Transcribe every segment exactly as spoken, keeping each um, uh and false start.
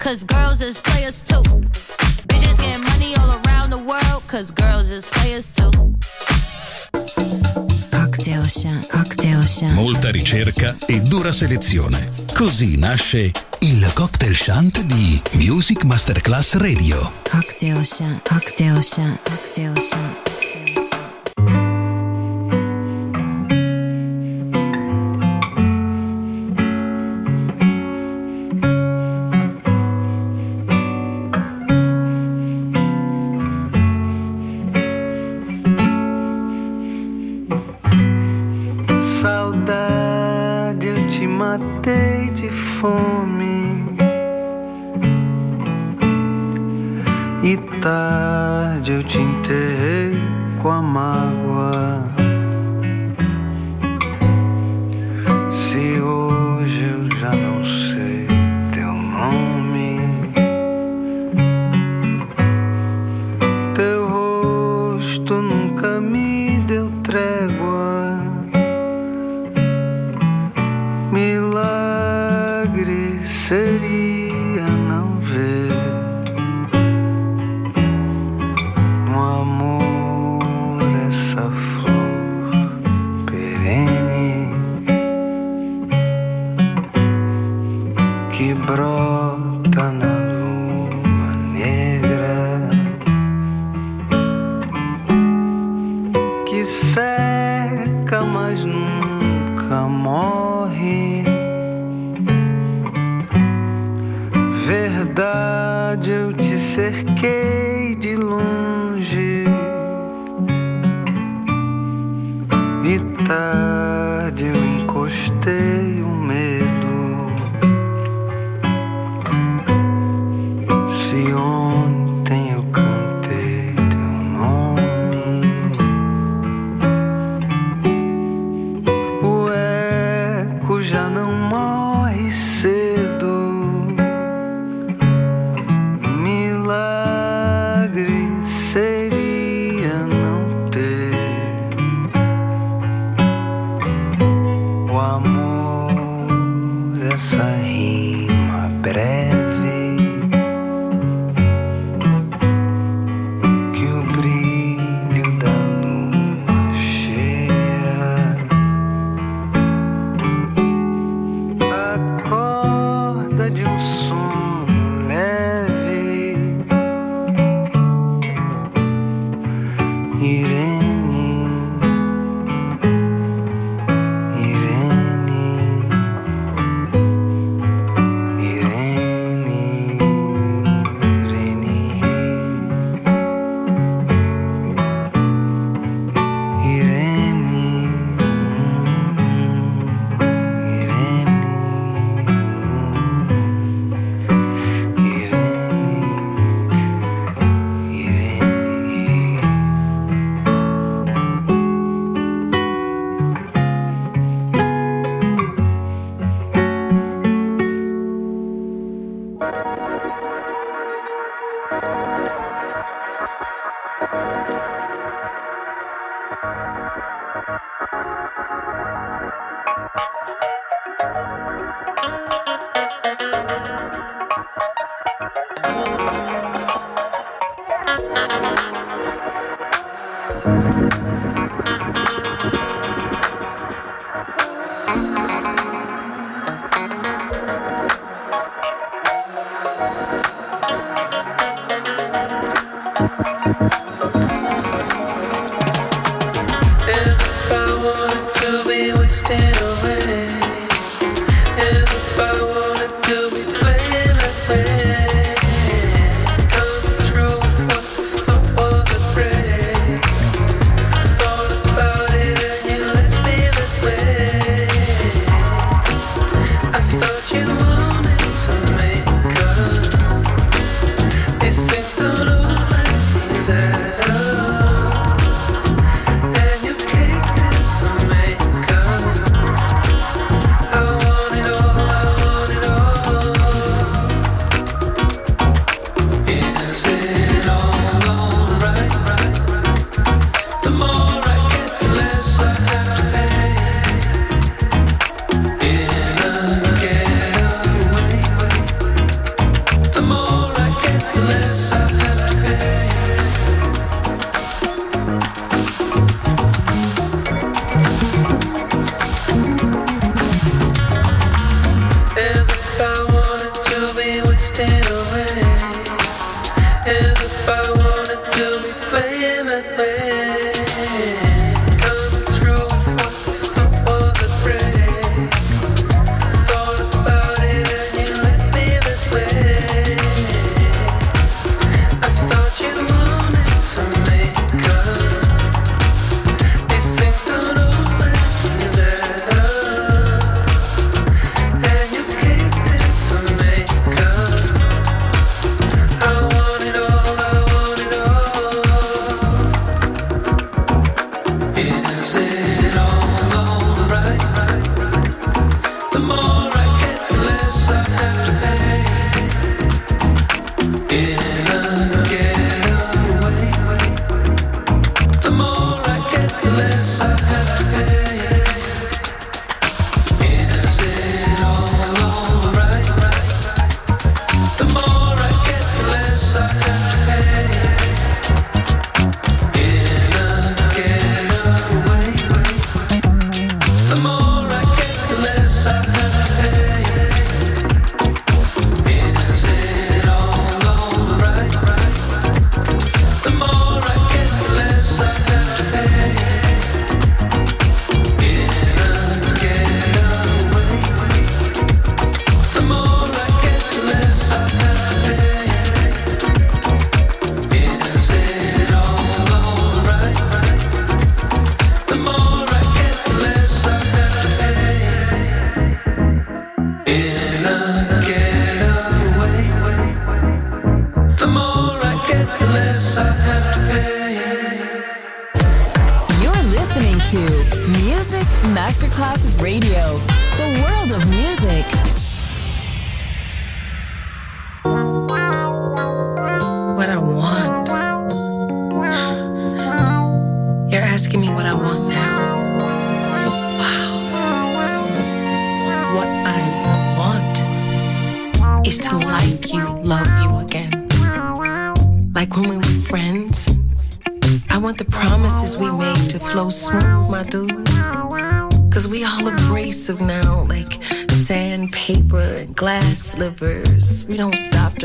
'Cause girls is players too. Bitches getting money all around the world, 'cause girls is players too. Cocktail Chant, Cocktail Chant. Molta ricerca e dura selezione. Così nasce il Cocktail Chant di Music Masterclass Radio. Cocktail Chant, Cocktail Chant, Cocktail Chant. Seria não ter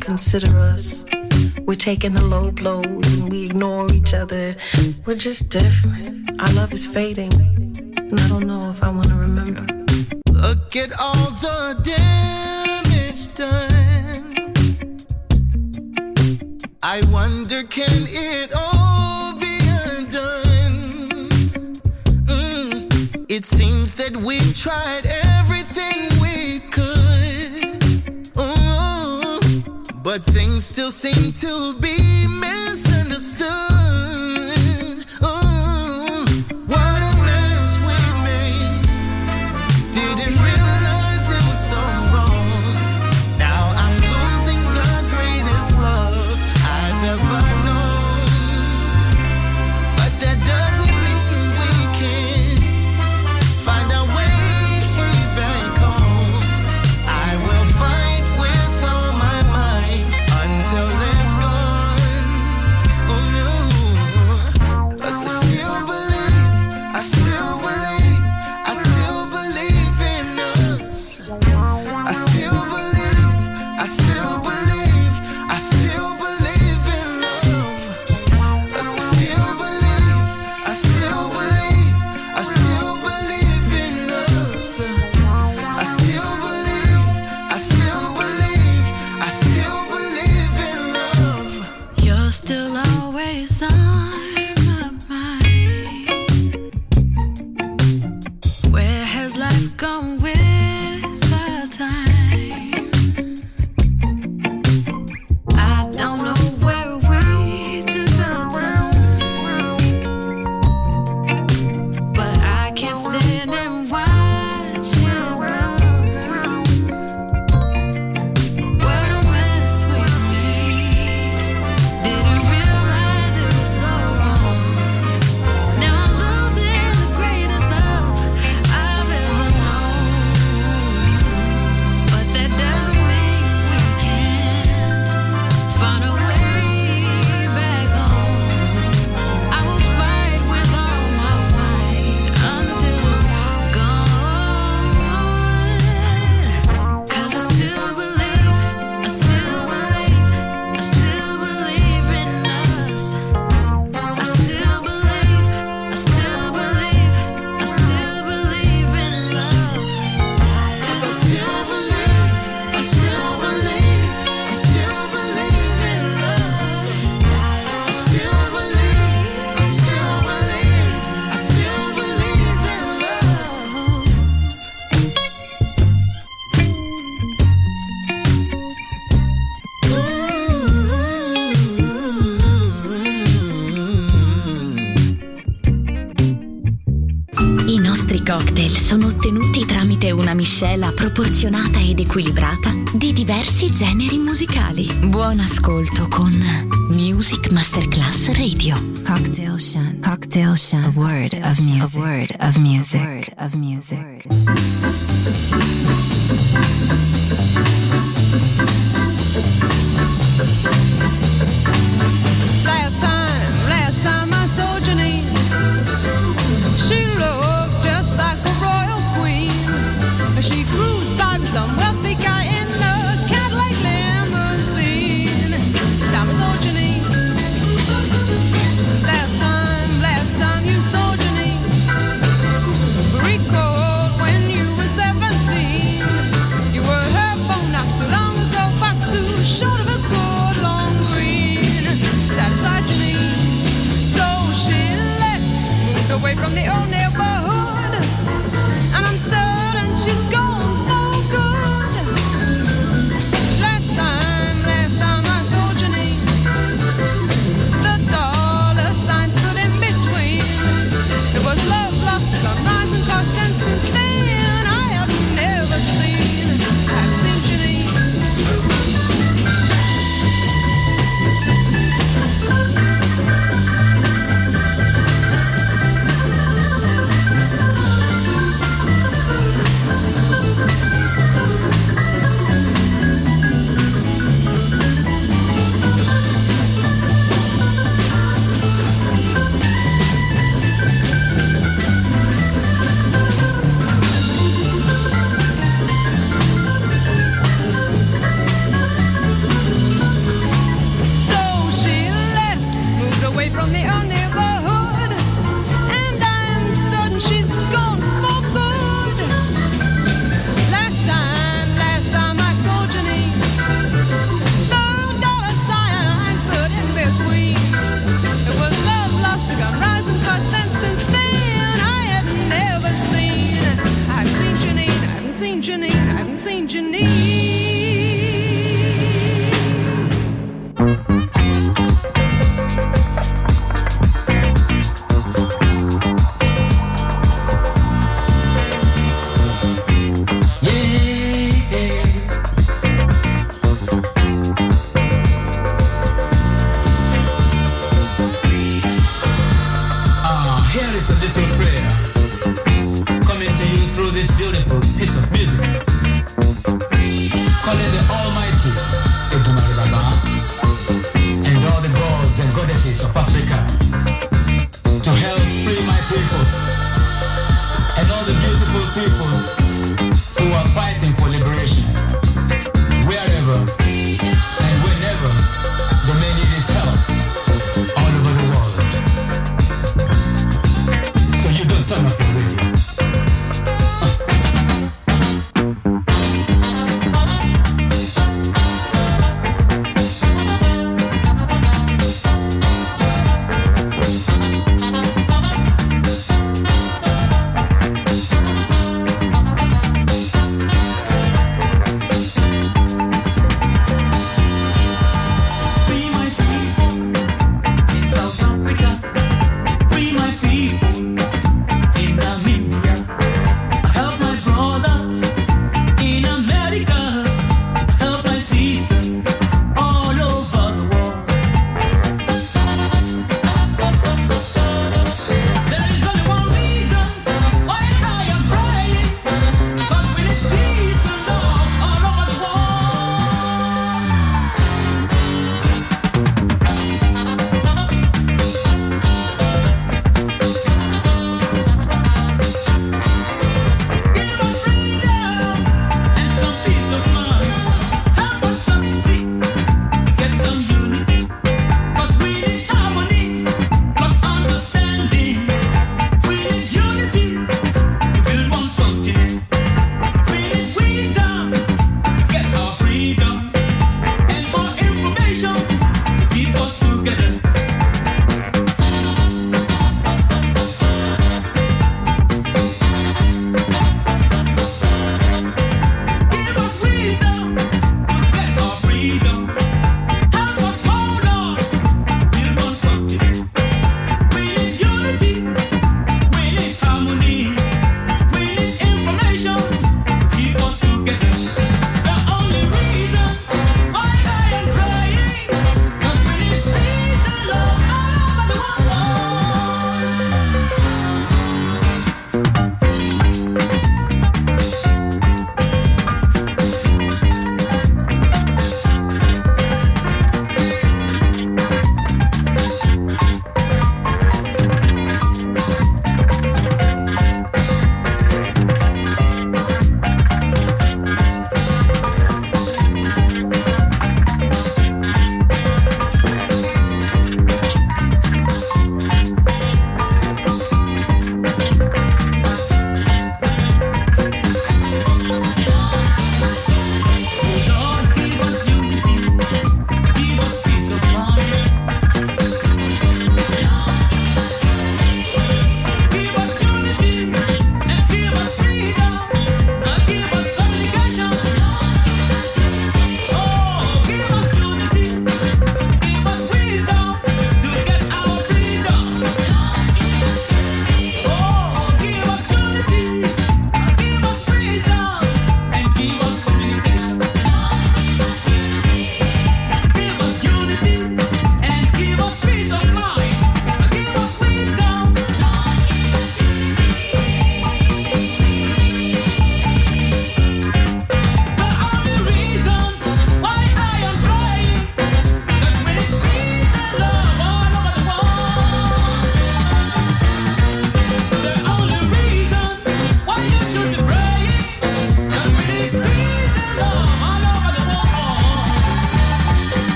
Consider us. We're taking the low blows and we ignore each other. We're just different. Our love is fading, and I don't know if I want to remember. Look at all the damage done. I wonder, can it all be undone? Mm. It seems that we've tried everything we could, but things still seem to be misunderstood. Ooh, what a mess we made. Didn't realize it was so wrong. Now I'm losing the greatest love I've ever known. But that doesn't mean I nostri cocktail sono ottenuti tramite una miscela proporzionata ed equilibrata di diversi generi musicali. Buon ascolto con Music Masterclass Radio. Cocktail Chant. Cocktail Chant. A word of music. A word of music. A word of music. Last time, last time I saw Janine. She looked just like a royal queen. She cruised by with some wealthy guy in a Cadillac limousine. Last time I saw Janine. Last time, last time you saw Janine. Recalled when you were seventeen. You were her phone not too long ago, far too short of a good long green. Satisfied Janine, so she left, moved away from the old neighborhood. She's gone for good. Last time, last time I saw Janine, the dollar sign stood in between. It was love, lost, love, rising cost, and since then I have never seen, I've seen Janine.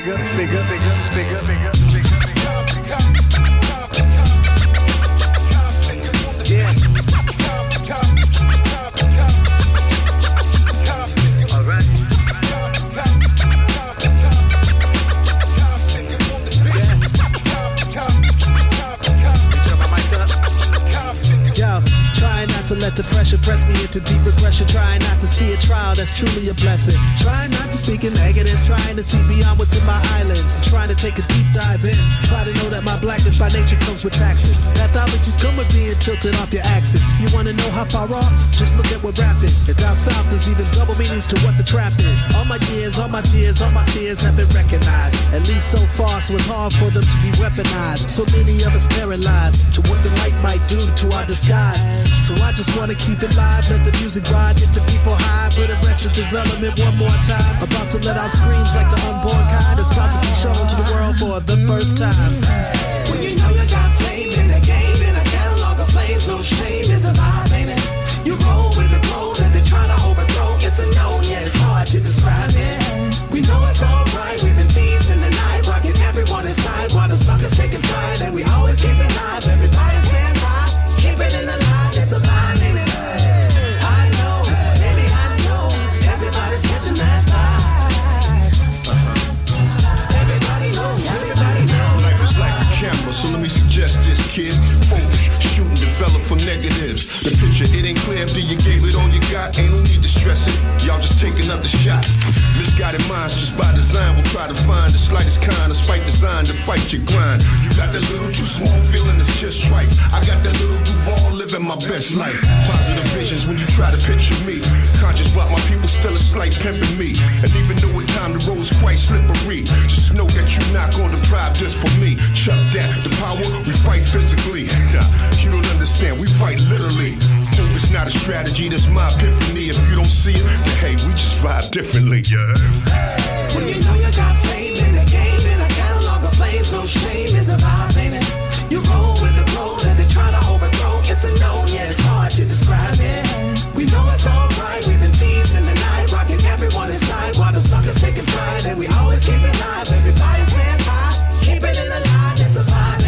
bigger, bigger, bigger, bigger, bigger, bigger. Yeah. All right. Yeah. Turn my mic up. Yo, try not to let the pressure press me into deep regression. Try not to see a trial that's truly a blessing. Try not to speak in negatives, trying to see beyond what's in my eyelids, trying to take a deep dive in, try to know that my blackness by nature comes with taxes. Pathologies come with being tilted off your axis. You want to know how far off? Just look at what rap is. And down south there's even double meanings to what the trap is. All my years, all my tears, all my fears have been recognized, at least so far, so it's hard for them to be weaponized. So many of us paralyzed to what the light might do to our disguise. So I just want to keep it live, let the music ride, get the people high, put arrested development one more time. About to let out screams like the unborn kind. It's about to be shown to the world for the first time. When you know you got fame in the game, in a catalog of flames, no shame, it's a vibe, ain't it? You roll with the glow that they're trying to overthrow. It's a known, yeah, it's hard to describe it. We know it's all right, we've been thieves in the night, rocking everyone inside while the suckers taking flight. And we always keep it live, everybody says hi, keep it in the line, it's a vibe, ain't it? I know, baby, I know, everybody's catching that. So let me suggest this, kid. Focus, shoot and develop for negatives. The picture, it ain't clear after you gave it all you got. Ain't no need to stress it, y'all just take another shot. Misguided minds just by design will try to find the slightest kind of spike designed to fight your grind. You got that little too small feeling that's just tripe. I got that little groove all living my best life. Positive visions when you try to picture me. Conscious about my people still a slight pimping me. And even though at times the road's quite slippery, just know that you not gonna deprive this for me. Chuck that. The power, we fight physically. Nah, you don't understand, we fight literally. Hope it's not a strategy, that's my epiphany. If you don't see it, then hey, we just vibe differently. Yeah. Hey. When you know you got fame in the game, in a catalog of flames, no shame is a vibe, ain't it? You roll with the road that they're trying to overthrow. It's a known, yeah, it's hard to describe it. We know it's all right, we've been thieves in the night, rocking everyone inside while the suckers taking pride. And we always keep it live, everybody says hi, keep it in the line, it's a vibe.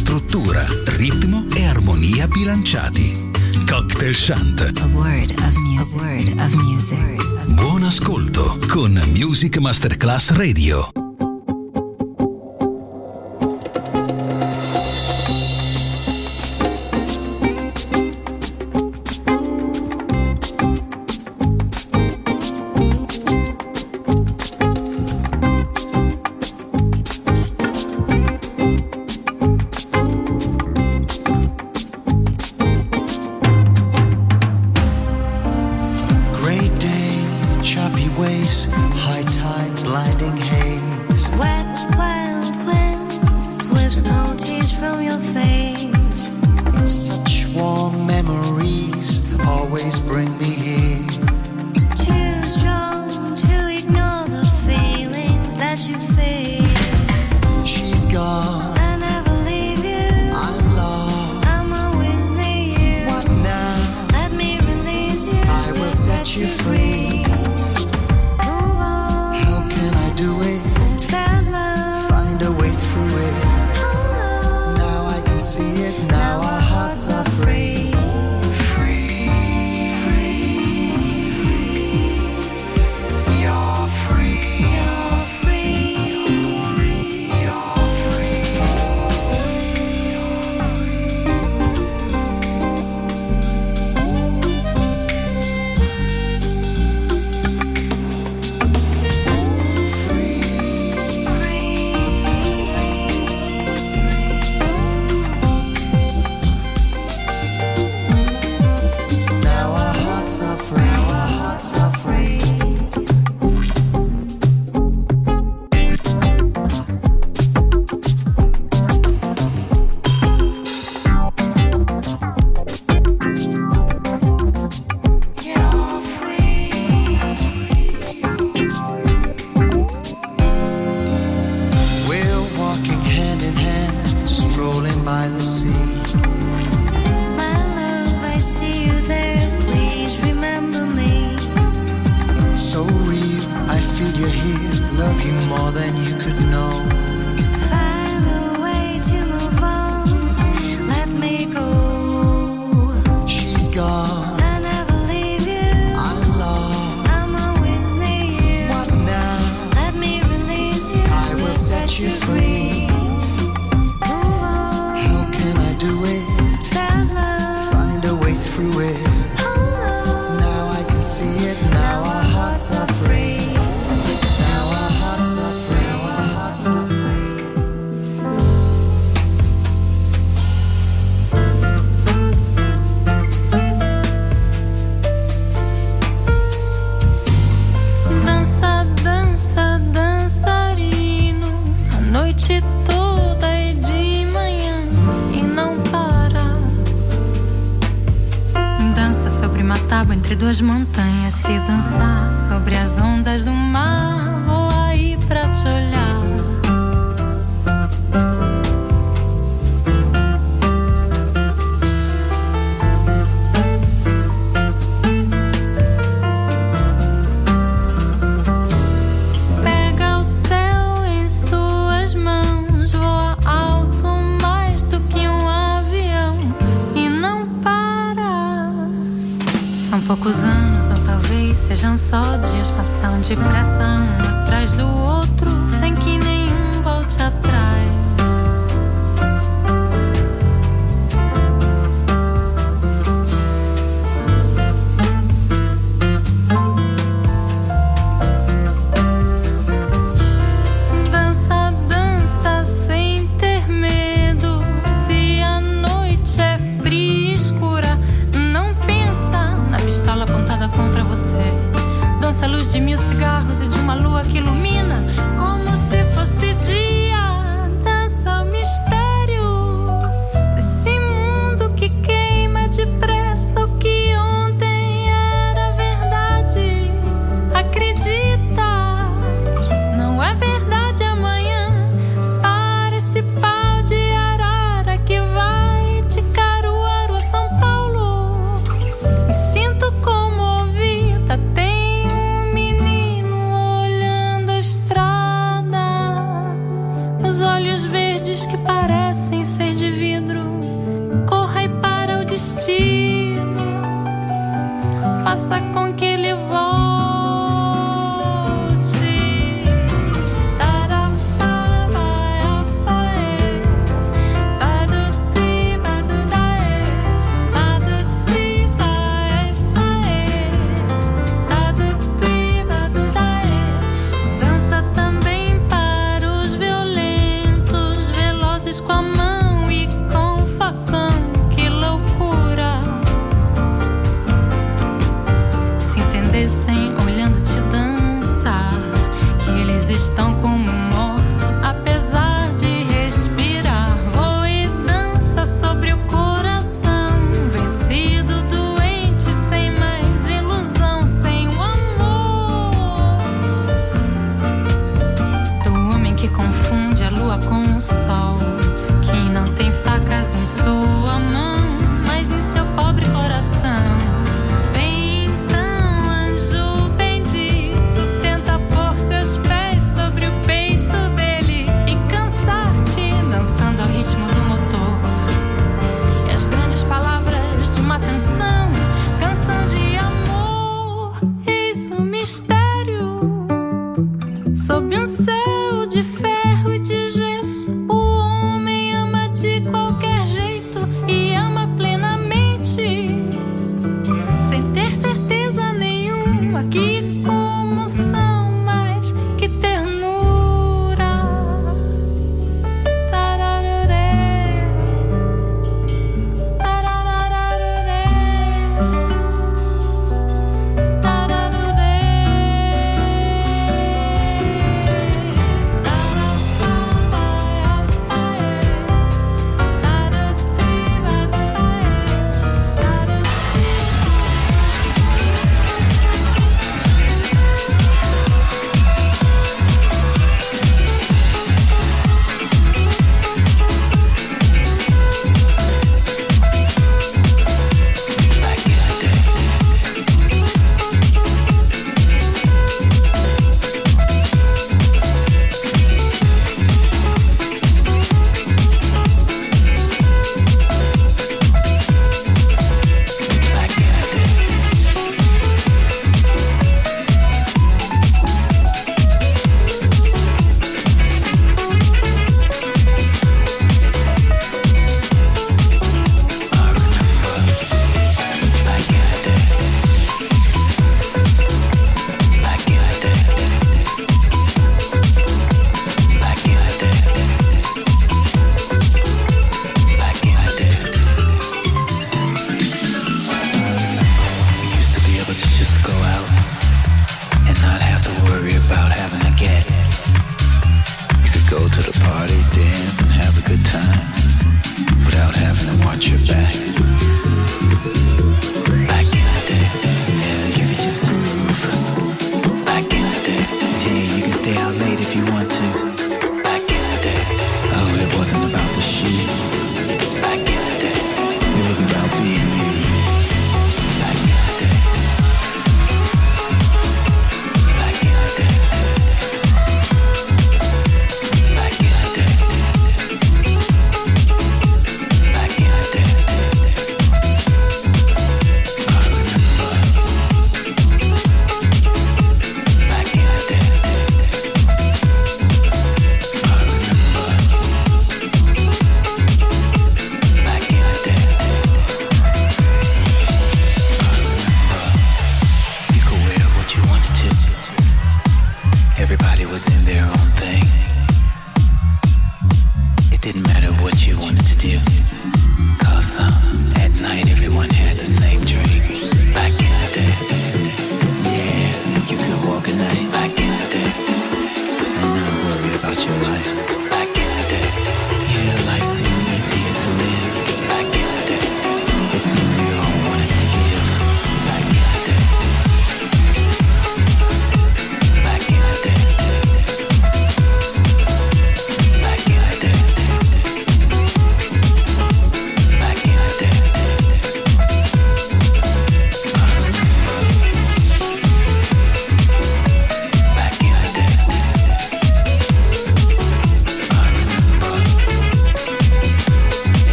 struttura, ritmo e armonia bilanciati. Cocktail Chant. A word of music. A word of music. Buon ascolto con Music Masterclass Radio. Poucos anos, ou talvez sejam só dias, passam depressa um atrás do outro, sem que nenhum volte atrás. Dança, dança sem ter medo. Se a noite é fria e escura, não pensa na pistola apontada contra você. Dança a luz de mil cigarros e de uma lua que ilumina como ti, faça com que ele volte. Dança também para os violentos, velozes com a mão. Sem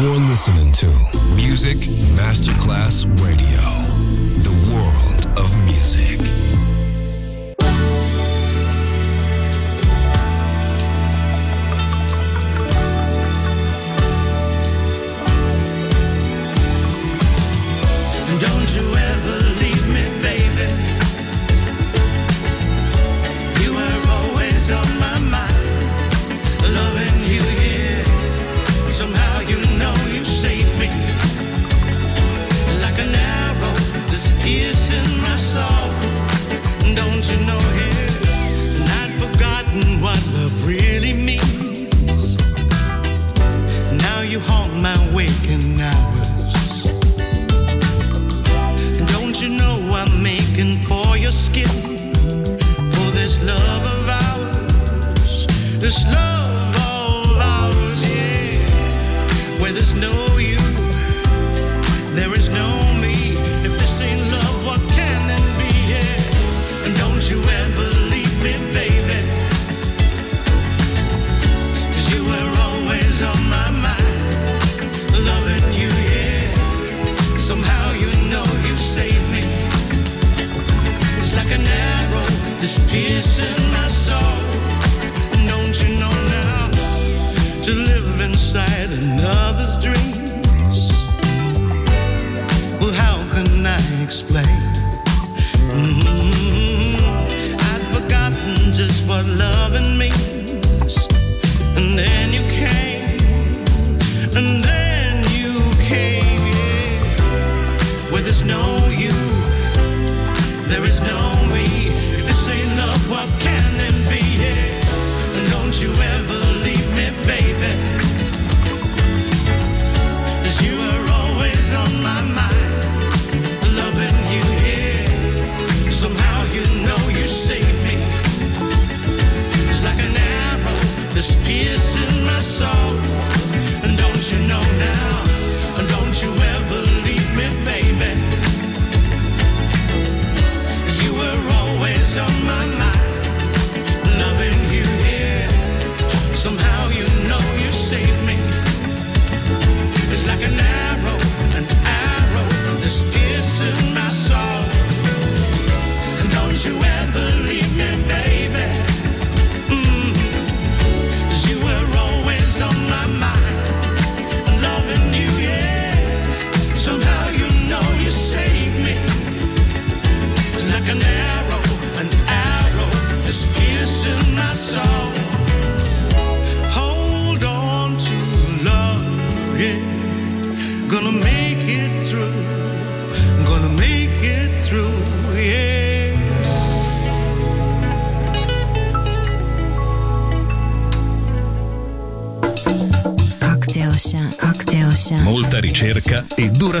You're listening to Music Masterclass Radio, the world of music. Don't you ever leave me, baby. You are always on my mind. Loving you here, somehow you know you saved me. Like an arrow that's piercing my soul. Don't you know here, and I'd forgotten what love really means. Now you haunt my waking hours. You know I'm making for your skin, for this love of ours, this love of ours, yeah. Where there's no you, there is no me. If this ain't love, what can it be? Yeah. And don't you ever leave me, baby, 'cause you were always on my mind. Loving you, yeah. Somehow you know you saved me. Like an arrow that's piercing my soul. Don't you know now, to live inside another's dreams? Well, how can I explain? Mm-hmm. I'd forgotten just what loving means. And then you came, and then you came, yeah. Where there's no you, there is no me. If this ain't love, what can it be? Yeah. Don't you ever leave me, baby, 'cause you are always on my mind. Loving you, yeah. Somehow you know you saved me. It's like an arrow that's piercing my soul. And don't you know now? Don't you ever leave me, baby. You were always on my mind. Loving you here, yeah. Somehow you know you saved me. It's like an arrow, an arrow that's piercing my soul. And don't you ever leave me, baby. Mm-hmm. 'Cause you were always on my mind. Loving you, yeah. Somehow you know you saved me. Like an arrow, an arrow that's piercing my soul. Hold on to love, yeah. Gonna make it through, gonna make it through, yeah. Cocktail Chant, Cocktail Chant. Molta ricerca e dura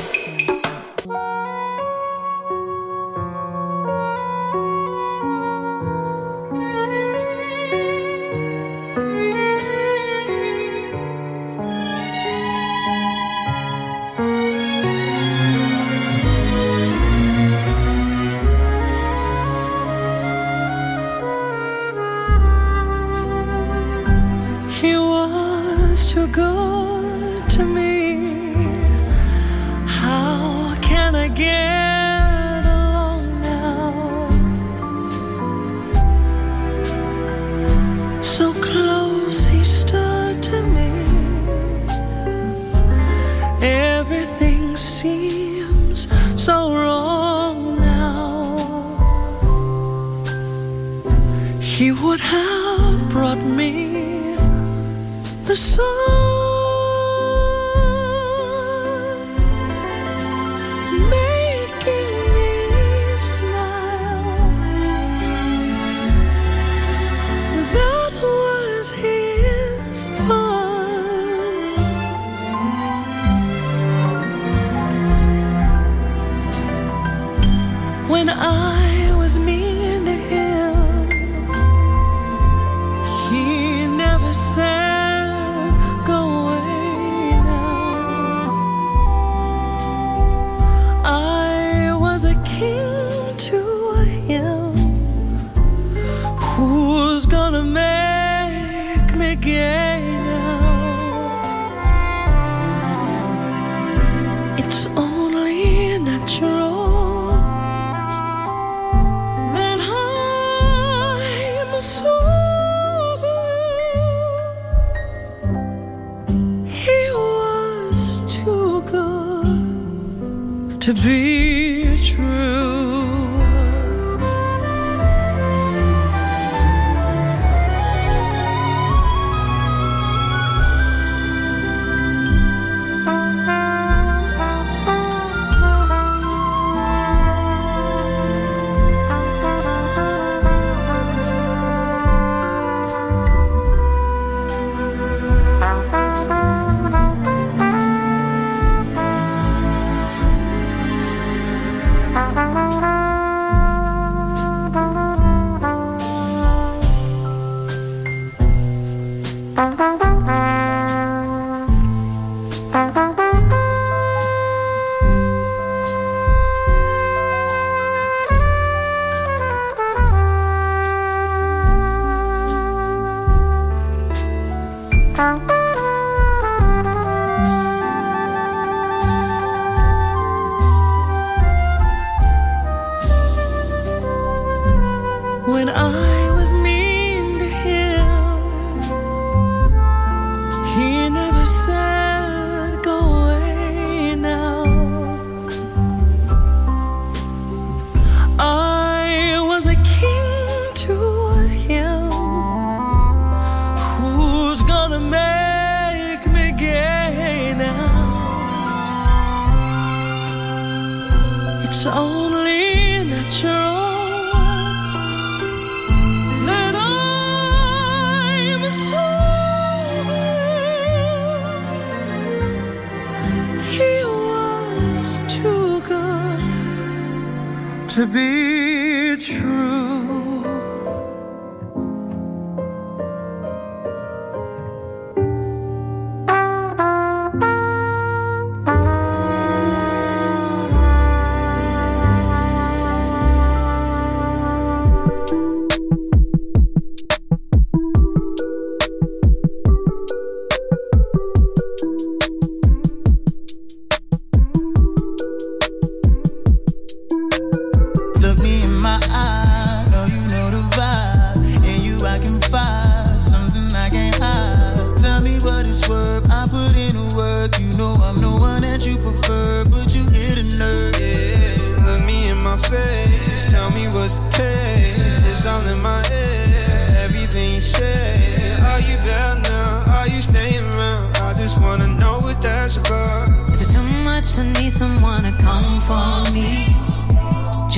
A king to to be true. To be true.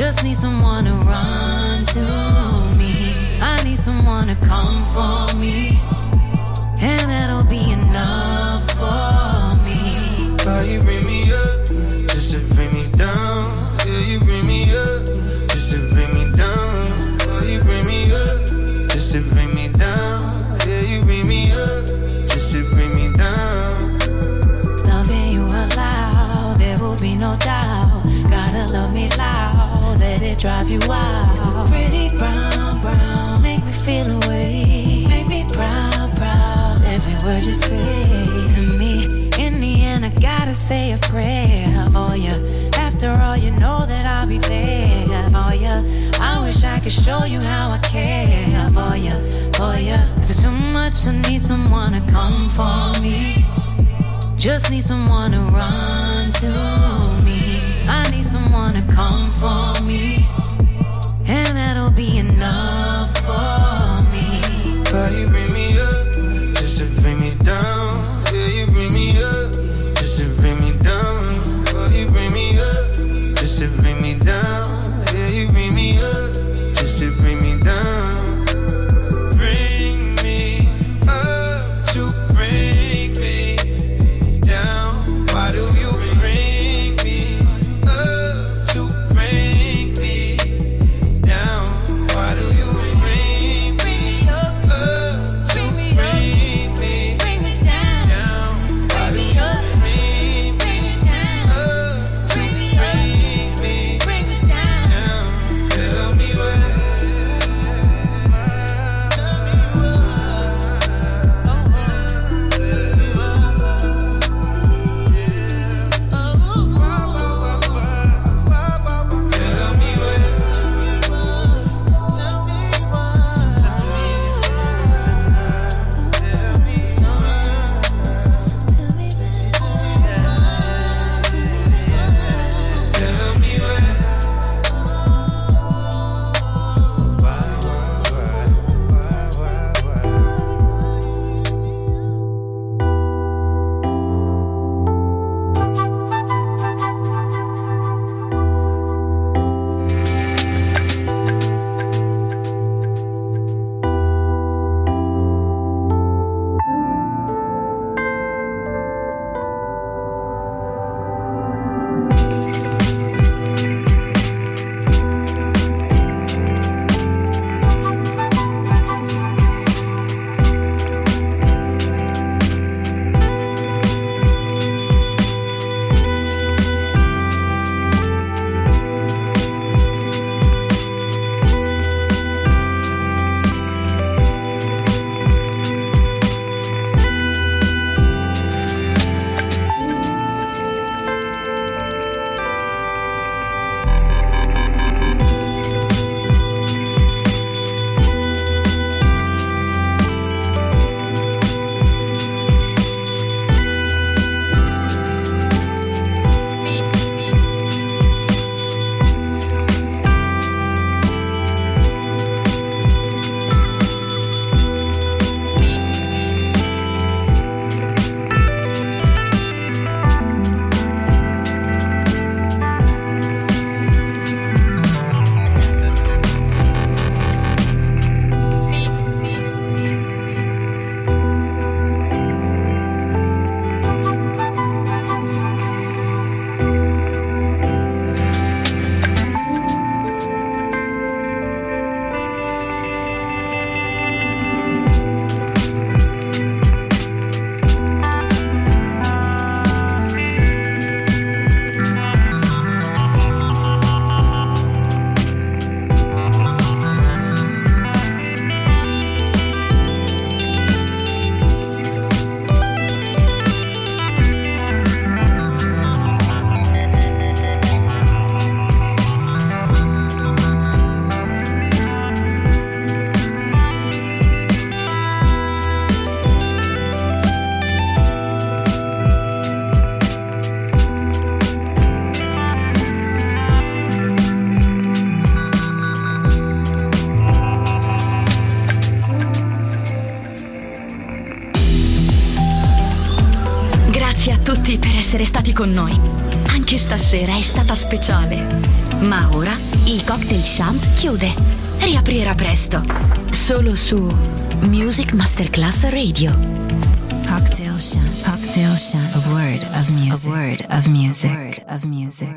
Just need someone to run to me. I need someone to come for me, and that'll be enough for me. Girl, you bring me up just to bring me down. Yeah, you bring me up just to bring me down. Girl, you bring me up just to bring me down. Yeah, you bring me up just to bring me down. tutti per essere stati con noi. Anche stasera è stata speciale. Ma ora il Cocktail Chant chiude. Riaprirà presto. Solo su Music Masterclass Radio. Cocktail Chant. Cocktail Chant. A word of music. A word of music. A word of music.